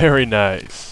Very nice.